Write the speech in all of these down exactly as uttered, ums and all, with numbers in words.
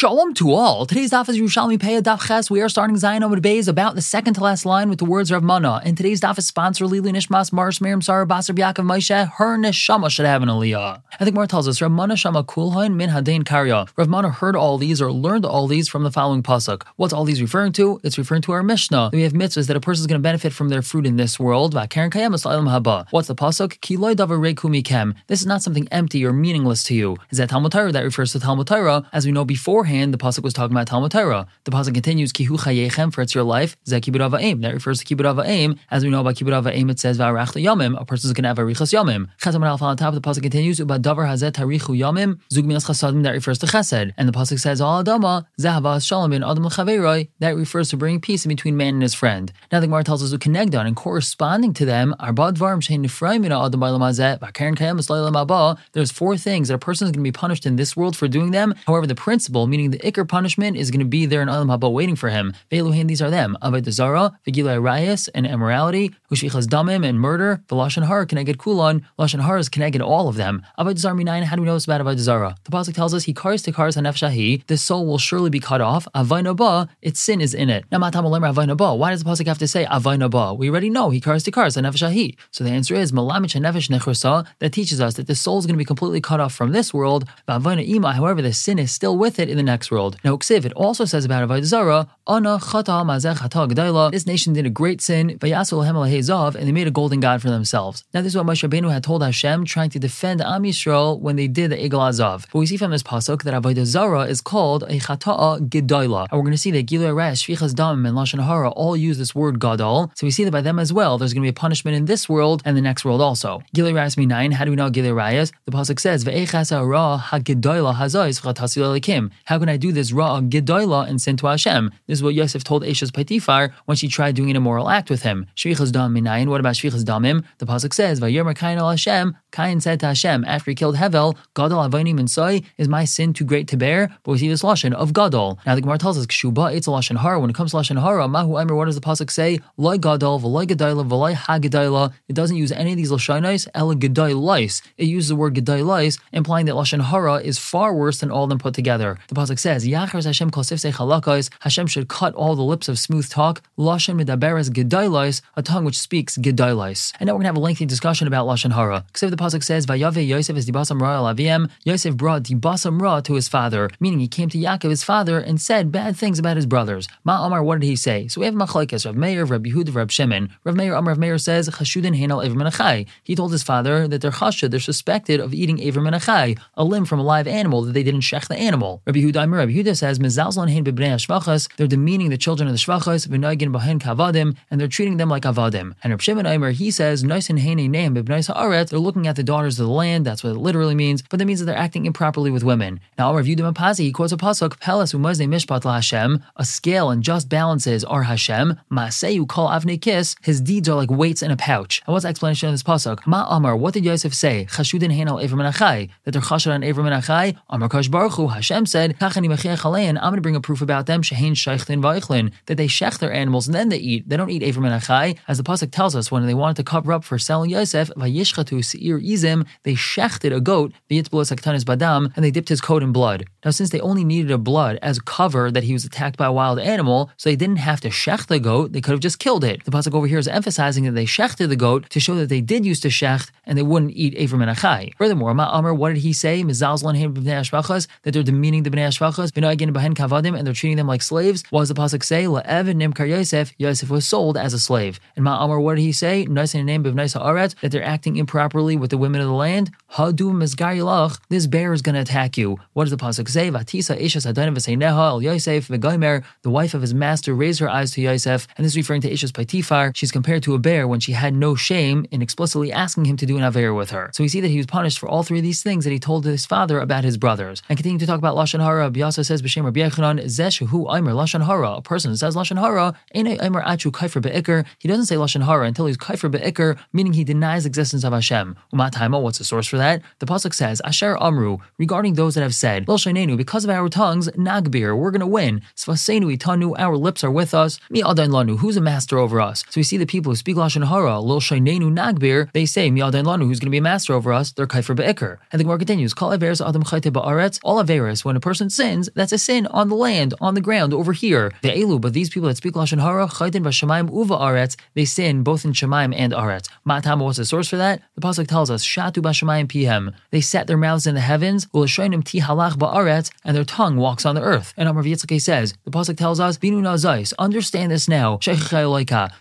Shalom to all. Today's daf is Yerushalmi Peah Daf Ches. We are starting Zion Amud Beis, about the second to last line with the words Rav Manah. And today's daf is sponsored Lili Nishmas Marsh Miriam Sarah Basar B'Yakov Moshe. Her neshama should have an aliyah. I think Mar tells us Rav Manah Shama Kulhain Min Hadein Karya. Rav Manah heard all these or learned all these from the following pasuk. What's all these referring to? It's referring to our Mishnah. We have mitzvahs that a person is going to benefit from their fruit in this world. What's the pasuk? Ki loy davar reiku mikem. This is not something empty or meaningless to you. Is that Talmud Torah? That refers to Talmud Torah, as we know before. Beforehand, the pasuk was talking about Talmud Torah. The pasuk continues, "Ki hu chayechem," for it's your life. Zeh Kiber Avaim. That refers to Kiber Avaim. As we know about Kiber Avaim, it says, "Va'arachta yomim." A person is going to have a rechilus yomim. Chesed Alef on top. The pasuk continues, "Uba davar hazeh tarichu yomim." Zug minas chasadim. That refers to chesed. And the pasuk says, "Al adama zeh havas shalom bin adam l'chaveroi." That refers to bringing peace in between man and his friend. Now the Gemara tells us, "Ukenegdon," and corresponding to them, "Arba dvarim shein nifraim min adam ba'olam hazeh va'keren kayem l'olam haba." There's four things that a person is going to be punished in this world for doing them. However, the principle, meaning the Iker punishment, is going to be there in Olam Haba waiting for him. Ve'eluhin, these are them: Avodah Zara, Gilei Arayes, and immorality, Shvichas Damim, and murder, Velashan Har, Keneged Kulan. Lashon hara is Keneged all of them. Avodah Zara Minayin, how do we know this about Avodah Zara? The pasuk tells us, Hikaris Tikaris HaNefshahi, this soul will surely be cut off, Avayna Ba, its sin is in it. Now, Matam Olemra Avayna Ba, why does the pasuk have to say Avayna Ba? We already know, Hikaris Tikaris HaNefshahi. So the answer is, Malamich HaNefesh Nechursa, that teaches us that the soul is going to be completely cut off from this world, Avayna Ima, however, the sin is still with it in the next world. Now, Uksiv, it also says about Avodah Zara, Ana chata mazeh chata g'dayla. This nation did a great sin, v'yasu lehem lahei zav, and they made a golden god for themselves. Now, this is what Moshe Rabbeinu had told Hashem, trying to defend Am Yisrael when they did the Egel Azav. But we see from this pasuk that Avodah Zara is called a chata'a g'dayla. And we're going to see that Gilei Arayes, Shvichas Damim, and Lashon Hara all use this word gadol. So we see that by them as well, there's going to be a punishment in this world and the next world also. Gilei Arayes minayin, how do we know Gilei Arayes? The pasuk says, V'eichas hara ha'g'dayla hazayis v'chatasilu lekim. How can I do this ra'a gedoyla and sin to Hashem? This is what Yosef told Eshes Potifar when she tried doing an immoral act with him. Shvichas dam minayin. What about shvichas damim? The pasuk says, "Vayomer Kain al Hashem." Kain said to Hashem after he killed Hevel, "Gadol avayni minsoi, is my sin too great to bear?" But we see this lashon of gadol. Now the Gemara tells us, "Kshuba it's a lashon hara." When it comes to lashon hara, mahu emir. What does the pasuk say? Loy gadol, v'loy gedoyla, v'loy hagedoyla. It doesn't use any of these lashonos. El gedoylais. It uses the word gedoylais, implying that lashon hara is far worse than all of them put together. The pasuk says, "Yachris Hashem kol sifsei chalakos." Hashem should cut all the lips of smooth talk. Lashon medaberes gedaylos, a tongue which speaks gedaylos. And now we're gonna have a lengthy discussion about lashon hara. Except the pasuk says, "Vayave Yosef es dibasam ra al aviem." Yosef brought dibasam ra to his father, meaning he came to Yaakov, his father, and said bad things about his brothers. Ma Amar, what did he say? So we have machlokes, Rav Meir, Rav Yehuda, Rab Shimon. Rav Meir, Amar Rav Meir says, "Chashudin heinal evrimenachai." He told his father that they're chashud, they're suspected of eating evrimenachai, a limb from a live animal that they didn't shech the animal. Rabbi Yehuda says, "Mezalzlan hein b'bnei shvachas." They're demeaning the children of the shvachas, v'noigin b'hen kavadim, and they're treating them like avadim. And Reb Shimon Aimer, he says, "Noisin hein einam b'bnei haaretz." They're looking at the daughters of the land. That's what it literally means. But that means that they're acting improperly with women. Now, Rav Yehuda Mapazi, he quotes a pasuk, "Pelas u'maznei mishpat laHashem." A scale and just balances are Hashem. Maaseu kol avnei kis. His deeds are like weights in a pouch. And what's the explanation of this pasuk? Ma Amar, what did Yosef say? Chashudin hein al evrimenachai, that they're chashud on evrimenachai. Amar Kosh Baruch Hu, Hashem said, "I'm going to bring a proof about them, that they shech their animals and then they eat. They don't eat evrimenachai." As the pasuk tells us, when they wanted to cover up for selling Yosef, they shechted a goat, and they dipped his coat in blood. Now, since they only needed a blood as cover that he was attacked by a wild animal, so they didn't have to shech the goat, they could have just killed it. The pasuk over here is emphasizing that they shechted the goat to show that they did use to shecht and they wouldn't eat evrimenachai. Furthermore, Ma'amar, what did he say? That they're demeaning the bnei shvachas, v'noigin b'hen kavadim, and they're treating them like slaves. What does the pasuk say? La'evin nimkar Yosef. Yosef was sold as a slave. And Ma'amar, what did he say? Noisin name b'vnei haaretz, that they're acting improperly with the women of the land. Hadu mizgarilach, this bear is going to attack you. What does the pasuk say? Vatisa eshes adayna v'seineha el Yosef v'goymer. The wife of his master raised her eyes to Yosef, and this is referring to Eshes Potifar. She's compared to a bear when she had no shame in explicitly asking him to do an aver with her. So we see that he was punished for all three of these things that he told his father about his brothers. And continue to talk about lashon hara. Biyasa says b'shem Rabbi Yochanan, "Zesh hu aimer lashon hara." A person that says lashon hara, "Einay aimer achu Kaifer Beikur." He doesn't say lashon hara until he's Kaifer Beikur, meaning he denies existence of Hashem. Umatayma, what's the source for that? The pasuk says, "Asher amru," regarding those that have said, "Loshenenu," because of our tongues, "Nagbir," we're going to win. "Svasenu itanu," our lips are with us. "Mi adain lanu," who's a master over us? So we see the people who speak lashon hara, "Loshenenu nagbir," they say, "Mi adain lanu," who's going to be a master over us? They're Kaifer Beikur. And the Gemara continues, "Kol averes adam chayte ba'aretz." All averes, when a person person sins, that's a sin on the land, on the ground, over here. The Elu, but these people that speak Lashon Hara, Chaytin B'Shamayim Uva Aretz, they sin both in Shemaim and Aretz. Matam, what's the source for that? The Pasuk tells us, Shatu B'Shamayim Pihem. They set their mouths in the heavens, U'Lashonim Ti Halach Ba'aretz, and their tongue walks on the earth. And Amar Yitzchak says, the Pasuk tells us, Binu Nazais, understand this now,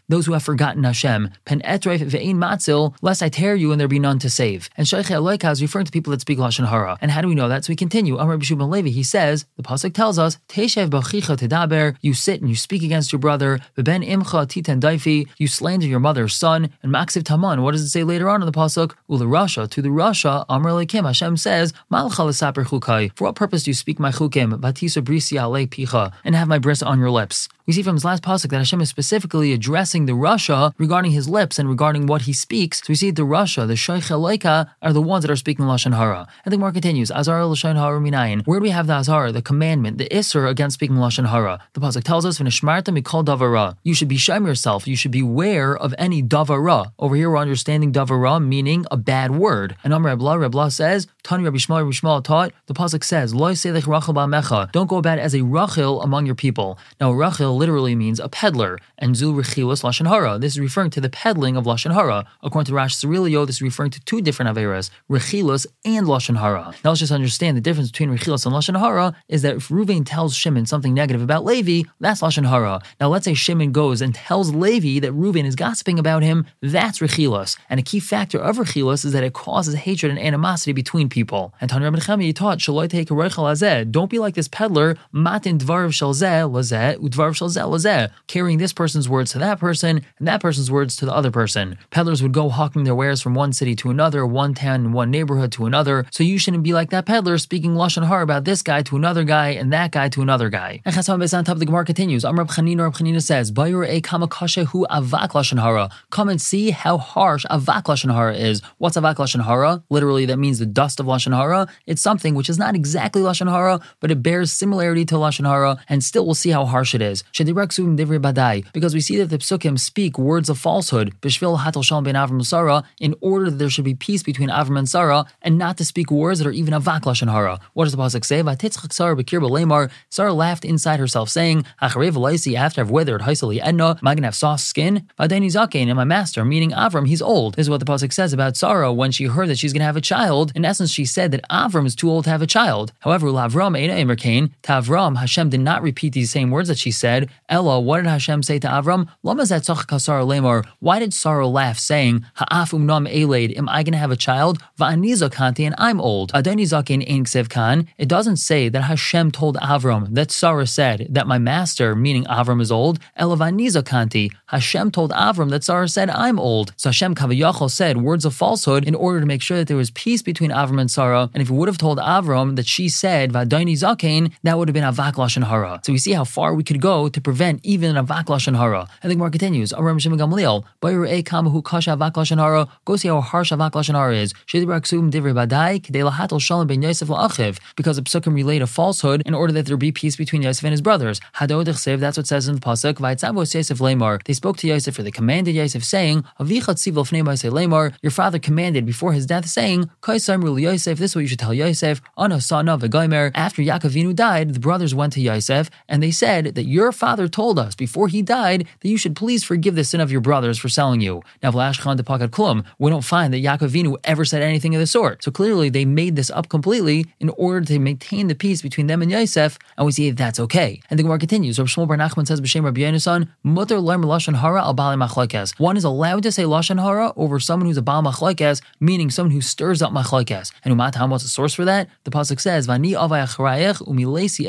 those who have forgotten Hashem, Pen Etreif Ve'in Matzil, lest I tear you and there be none to save. And Sheikhei Eloika is referring to people that speak Lashon Hara. And how do we know that? So we continue. Amar Rabbi Shimon Levi, he says, the Pasuk tells us, Teshev B'Chicha Tedaber, you sit and you speak against your brother, V'ben Imcha Titen Daifi, you slander your mother's son, and Maksiv Taman, what does it say later on in the Pasuk? Ula Rasha, to the Rasha, Amar Leikim, Hashem says, Malcha L'Saper Chukai, for what purpose do you speak my Chukim, Batisa Brisi Alei Picha, and have my bris on your lips? We see from his last Pasuk that Hashem is specifically addressing the Rasha regarding his lips and regarding what he speaks. So we see the Rasha, the Sheikhei Eloika, are the ones that are speaking Lashon Hara. And the Gemara continues, Azara Lashon Hara Minayin. Where do we have the Azara, the commandment, the Isser against speaking Lashon Hara? The Pasuk tells us, V'nishmarta mikol Davara. You should be shem yourself. You should beware of any Davara. Over here we're understanding Davara meaning a bad word. And Amar Reb Lah, Reb Lah says, Tani Rabbi Shmuel, Rabbi Shmuel taught, the Pasuk says, Lo yiselech rachil ba'amecha. Don't go about as a rachil among your people. Now rachil literally means a peddler, and zu rechilus Lashon Hara. This is referring to the peddling of Lashon Hara. According to Rash Cirilio, this is referring to two different averas, rechilus and Lashon Hara. Now let's just understand the difference between rechilus and Lashon Hara is that if Reuven tells Shimon something negative about Levi, that's Lashon Hara. Now let's say Shimon goes and tells Levi that Reuven is gossiping about him, that's rechilus. And a key factor of rechilus is that it causes hatred and animosity between people. And Tanur Ben Chemi taught, don't be like this peddler, matin dvarav shel zeh lazeh udvarav shel zeh lazeh, carrying this person's words to that person and that person's words to the other person. Peddlers would go hawking their wares from one city to another, one town and one neighborhood to another, so you shouldn't be like that peddler speaking Lashon Hara about this guy to another guy and that guy to another guy. And Chasam Beis on top of the Gemara continues, Amar Reb Chanina, Reb Chanina says, Bayur e kama kasha hu avak Lashon Hara. Come and see how harsh avak Lashon Hara is. What's avak Lashon Hara? Literally that means the dust of Lashon Hara. It's something which is not exactly Lashon Hara, but it bears similarity to Lashon Hara, and still we'll see how harsh it is. Because we see that the Psukim speak words of falsehood, Bishvil Hatal Shalom ben Avram and Sarah, in order that there should be peace between Avram and Sarah, and not to speak words that are even avak Lashon Hara. What does the Pasuk say? Vatitzchak Sarah b'kir b'lemar. Sarah laughed inside herself, saying, Acharev v'laisi, after I've withered, haisali edna, am I going to have soft skin? V'adaini zaken, and my master, meaning Avram, he's old. This is what the Pasuk says about Sarah when she heard that she's going to have a child. In essence, she said that Avram is too old to have a child. However, Lavram Eina Emerkain, Tavram, Hashem did not repeat these same words that she said. Ella, what did Hashem say to Avram? Lamazat Sochka Sarah Lemar, why did Sarah laugh, saying, Ha'afum nam Elaid, am I going to have a child? Va'anizokanti, and I'm old. Adaini zaken ein ksev kan. It doesn't say that Hashem told Avram, that Sarah said, that my master, meaning Avram, is old. Ella va'anizokanti, Hashem told Avram that Sarah said, I'm old. So Hashem Kavayachal said words of falsehood in order to make sure that there was peace between Avram and Sarah, and if he would have told Avram that she said, Vadaini Zakein, that would have been Avak Lashon Hara. So we see how far we could go to prevent even an Avak Lashon Hara. And the Gemara continues, Amram Shimon Gamliel, Bayur E Kamahu Kasha Avak Lashon Hara, go see how harsh Avak Lashon Hara is. Shedibrak Sum Divri Badai, Kedei Lahatel Shalom Ben Yosef LaAchiv, because the Pesukim relate a falsehood in order that there be peace between Yosef and his brothers. Hado Dechsev, that's what it says in the Pasuk, Vaitzavos Yosef Lemar. They spoke to Yosef, or they commanded Yosef, saying, Avichat Siv Lofnei Moshe Lemar, your father commanded before his death, saying, Kaisam Rul Yosef, this is what you should tell Yosef, Anasana V'Goymer. After Yaakovinu died, the brothers went to Yosef, and they said that your father told us before he died that you should please forgive the sin of your brothers for selling you. Now, V'lashchan depakat klum, we don't find that Yaakovinu ever said anything of the sort. So clearly, they made this up completely in order to maintain the peace between them and Yosef, and we see that that's okay. And the Gemara continues, Rav Shmuel Bar Nachman says, B'Shem Rabbi Yonasan, Mutter Lerm Lashon Hara Al Ba'al Machlokes. One is allowed to say Lashon Hara over someone who's a Ba'al Machlokes, meaning someone who stirs up Machlokes. And Umat Ham, what's the source for that? The Pasuk says, Vani umilesi,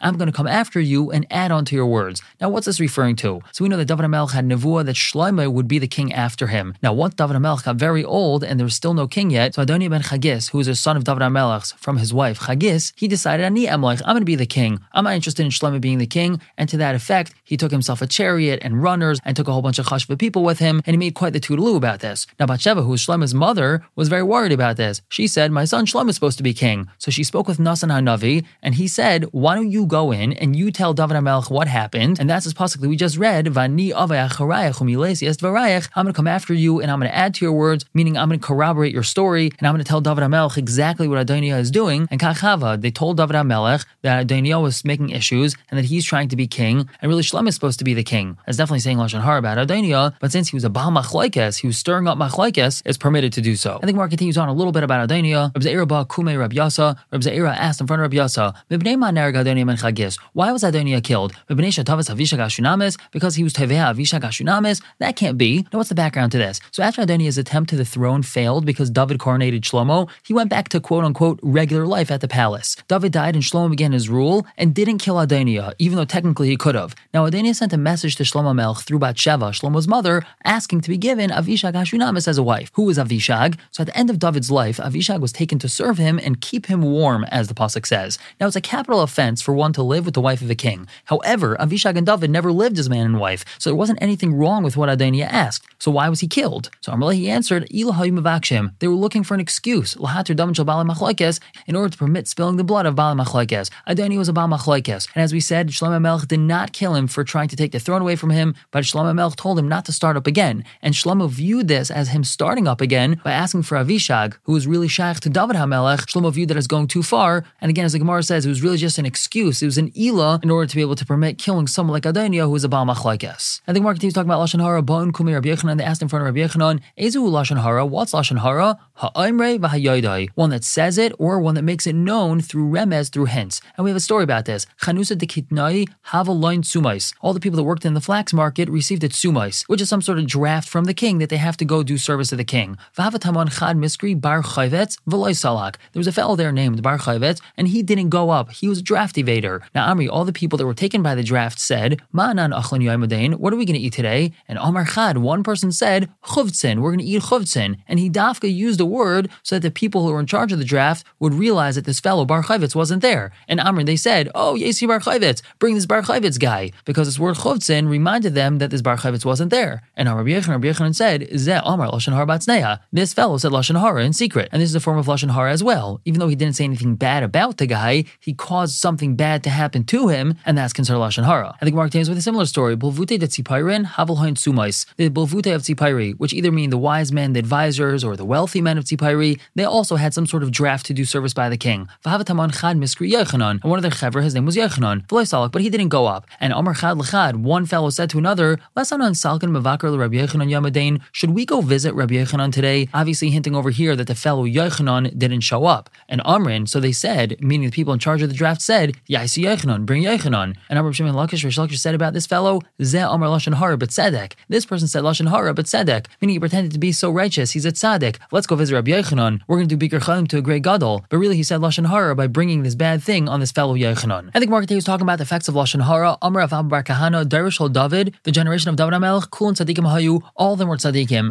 I'm going to come after you and add on to your words. Now, what's this referring to? So we know that David HaMelech had nevuah that Shlema would be the king after him. Now, once David HaMelech got very old and there was still no king yet, so Adoniah ben Chagis, who is a son of David HaMelech from his wife Chagis, he decided, Ani Emlech, I'm going to be the king. I'm not interested in Shlema being the king. And to that effect, he took himself a chariot and runners and took a whole bunch of Chashva people with him, and he made quite the toodaloo about this. Now, Batsheva, who is Shlema's mother, was very worried about this. She She said, my son Shlomo is supposed to be king. So she spoke with Nasan HaNavi, and he said, why don't you go in and you tell David HaMelech what happened? And that's as possibly we just read, Vani avayach harayach umilesias dvarayach. I'm going to come after you and I'm going to add to your words, meaning I'm going to corroborate your story and I'm going to tell David HaMelech exactly what Adoniah is doing. And Kachava, they told David HaMelech that Adoniah was making issues and that he's trying to be king, and really Shlomo is supposed to be the king. That's definitely saying lashon hara about Adoniah, but since he was a Baal Machlokes, he was stirring up Machlokes, it's permitted to do so. I think Mark continues on a little bit about Adoniah. Reb Ze'ira ba kume Reb Yasa. Reb Ze'ira asked in front of Reb Yasa, Mibnei ma nareg Adoniah ben Chagis? Why was Adoniah killed? Mibnei shetavas Avishag Hashunamis? Because he was tevea Avishag Hashunamis? That can't be. Now what's the background to this? So after Adoniah's attempt to the throne failed because David coronated Shlomo, he went back to quote-unquote regular life at the palace. David died and Shlomo began his rule and didn't kill Adoniah, even though technically he could have. Now Adoniah sent a message to Shlomo Melch through Batsheva, Shlomo's mother, asking to be given Avishag Hashunamis as a wife. Who was Avishag? So at the end of David's life, Avishag was taken to serve him and keep him warm, as the pasuk says. Now it's a capital offense for one to live with the wife of a king. However, Avishag and David never lived as man and wife, so there wasn't anything wrong with what Adoniah asked. So why was he killed? So Amralehi answered, they were looking for an excuse, in order to permit spilling the blood of Baal Machlokes. Adoniah was a Baal Machlokes, and as we said, Shlomo HaMelech did not kill him for trying to take the throne away from him, but Shlomo HaMelech told him not to start up again, and Shlomo viewed this as him starting up again by asking for Avishag, who was really shaykh to David HaMelech. Shlomo viewed that as going too far, and again, as the Gemara says, it was really just an excuse, it was an ilah, in order to be able to permit killing someone like Adoniah, who was a Baal Machlokes. I think Mark continues talking about Lashon Hara. Ba'un kumi Rabbi Yochanan, they asked in front of Rabbi Yochanan, Ezu Lashon Hara, what's Lashon Hara? Ha'aimrei v'hayoidai, one that says it, or one that makes it known through remez, through hints. And we have a story about this. Chanusa de Kitnai Havaloin Tsumais. All the people that worked in the flax market received a tsumais, which is some sort of draft from the king that they have to go do service to the king. V'havataman chad miskri Bar Chavitz v'loy salak. There was a fellow there named Bar Chavitz, and he didn't go up. He was a draft evader. Now Amri, all the people that were taken by the draft said, Ma'anan achlon yoimudain, what are we going to eat today? And Omar Chad, one person said, Chuvtsin, we're going to eat Chuvtsin. And he dafka used a word so that the people who were in charge of the draft would realize that this fellow Bar Chavitz wasn't there. And Amr, they said, oh, Yesi Bar Chavitz, bring this Bar Chavitz guy, because this word Chuvtzin reminded them that this Bar Chavitz wasn't there. And Rabbi Yochanan said, Zeh Amr Lashon Hara Batsneya. This fellow said Lashon Hara in secret. And this is a form of Lashon Hara as well. Even though he didn't say anything bad about the guy, he caused something bad to happen to him, and that's considered Lashon Hara. I think Mark James with a similar story. Bulvute de Tzipairin, Havelhoin Tsumais. The Bulvute of Tzipairi, which either mean the wise men, the advisors, or the wealthy men of Tzipairi, they also had some sort of draft to do service by the king. V'havataman chad miskri Yochanan, and one of their chever, his name was Yochanan, v'loy salak, but he didn't go up. And Amar chad l'chad, one fellow said to another, Lesanan salkin mevaker l'Rabbi Yochanan yamadein. Should we go visit Rabbi Yochanan today? Obviously hinting over here that the fellow Yochanan didn't show up. And Amrin, so they said, meaning the people in charge of the draft said, Yaisi Yochanan, bring Yochanan. And Rab Shimon Lakish Rish Lakish said about this fellow, Zeh Amar Lashon Hara b'tzedek. This person said Lashon Hara b'tzedek, meaning he pretended to be so righteous, he's a tzaddik. Let's go visit Rabbi Yochanan. We're going to do Bikur Chalim to a great gadol, but really he said Lashon Hara by bringing this bad thing on this fellow Yochanan. I think Mark was talking about the facts of Lashon Hara. Amr of Bar Kahana, Darish Hol David, the generation of David HaMelech, Kulun Tzadikim Hayu, all of them were tzadikim.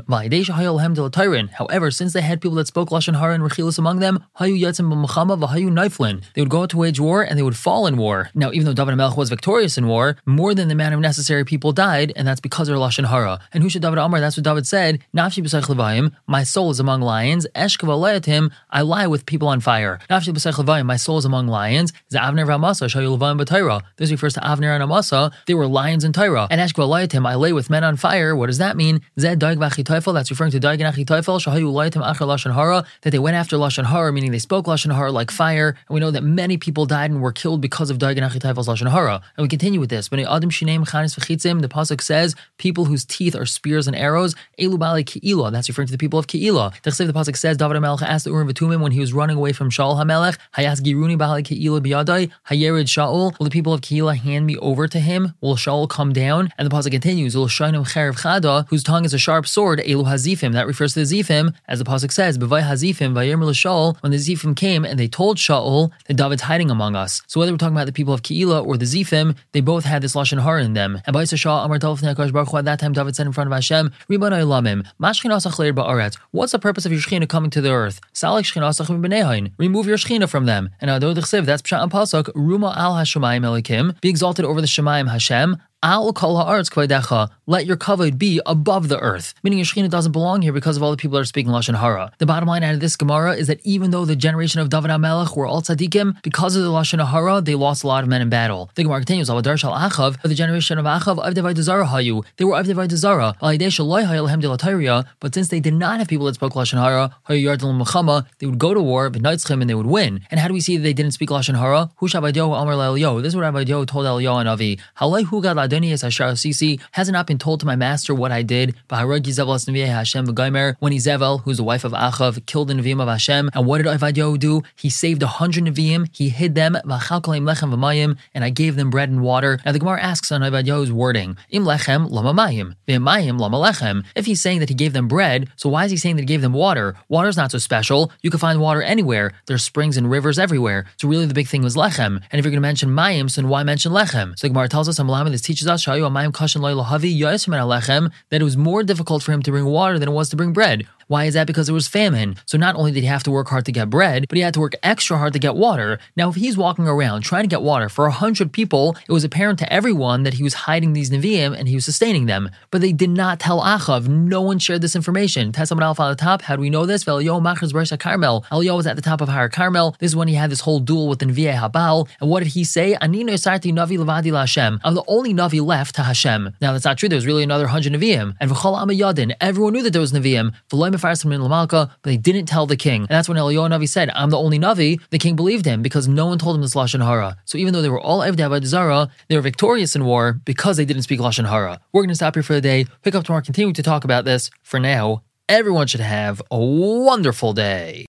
However, since they had people that spoke Lashon Hara and rechilus among them, Hayu Yatzim B'Muchama V'Hayu Neiflin, they would go out to wage war and they would fall in war. Now, even though David HaMelech was victorious in war, more than the amount of necessary people died, and that's because of Lashon Hara. And who should David Amr? That's what David said, Nafshi B'Seich Levayim, my soul is among lions, Eshkav Alayat, I lie with people on fire. Nafshi B'Seich Levayim, my soul is among lions, Z'Avner V'Amasa, Shayu Levayim B'Taira. This refers to Avner and Amasa, they were lions in Taira. And Eshkav Alayat, I lay with men on fire. What does that mean? Zed Daig V'Achitayfel, that's referring to Daig and Achitayfel, Shayu Alayat Achar Lashon Hara, that they went after Lashon Hara, meaning they spoke Lashon Hara like fire, and we know that many people died and were killed because of Daig and Achitayfel's Lashon Hara. And we continue with this. B'nei Adam Shinem Chanes V'Chitzim, the pasuk says, people whose teeth are spears and arrows, Elu Bali Keila, that's referring to the people of Keila. The pasuk says David HaMelech asked the Urim V'Tumim when he was running away from Shaul HaMelech, Hayas Giruni Bali Keila Biyadai, Hayerid Shaul, will the people of Keila hand me over to him? Will Shaul come down? And the pasuk continues, Ul Shainim Cherev Chada, whose tongue is a sharp sword, Elu HaZifim, that refers to the Zifim, as the pasuk says, B'vay HaZifim Vayemr LaShaul, when the Zifim came and they told Shaul that David's hiding among us. So whether we're talking about the people of Keila or the Zifim, they both had this Lashon Hara in them. And by Shah Amar Talfnei Hakadosh Baruch Hu, at that time David said in front of Hashem, Ribbono Olamim, Ma Shechinah Asach Ba'aretz, what's the purpose of your Shechinah coming to the earth? Salek Shechinah Asach Mibenehain, remove your Shechinah from them. And Ador D'Chsev, that's Pshat and Pasuk, Ruma Al HaShemayim Elikim, be exalted over the Shemayim Hashem, Al kol ha'aretz kvodecha, let your kavod be above the earth. Meaning your Shechinah doesn't belong here because of all the people that are speaking lashon hara. The bottom line out of this Gemara is that even though the generation of David HaMelech were all tzaddikim, because of the lashon hara, they lost a lot of men in battle. The Gemara continues, Avodah Zara Achav, of the generation of Achav, of Avodah Zara hayu, they were of Avodah Zara. But since they did not have people that spoke lashon hara, they would go to war, but neitzchem, and they would win. And how do we see that they didn't speak lashon hara? This is what Rabbi Yochanan told Eliyahu Hanavi. Has it not been told to my master what I did? When Izevel, who's the wife of Achav, killed the Nevi'im of Hashem, and what did Avad Yehu do? He saved a hundred Nevi'im, he hid them, and I gave them bread and water. Now the Gemara asks on Avad Yehu's wording, Im lechem lama mayim, v'mayim lama lechem. If he's saying that he gave them bread, so why is he saying that he gave them water? Water's not so special. You can find water anywhere. There's springs and rivers everywhere. So really the big thing was lechem. And if you're going to mention mayim, so then why mention lechem? So the Gemara tells us, this teaches us that it was more difficult for him to bring water than it was to bring bread. Why is that? Because there was famine. So not only did he have to work hard to get bread, but he had to work extra hard to get water. Now, if he's walking around trying to get water for a hundred people, it was apparent to everyone that he was hiding these Nevi'im and he was sustaining them. But they did not tell Achav. No one shared this information. Tesam and Alf on the top. How do we know this? Eliyahu Machaz Beresh HaCarmel. Eliyahu was at the top of Har Carmel. This is when he had this whole duel with the Nevi'e Habal. And what did he say? Ani Nosarti Navi Levadi LaHashem. I'm the only Navi left to Hashem. Now, that's not true. There was really another hundred Nevi'im. And V'chol Am Yadin. Everyone knew that there was Nevi'im. But they didn't tell the king. And that's when Eliyahu Navi said, I'm the only Navi. The king believed him because no one told him this lashon hara. So even though they were all Evdei Avodah Zara, they were victorious in war because they didn't speak lashon hara. We're going to stop here for the day. Pick up tomorrow, continue to talk about this. For now, everyone should have a wonderful day.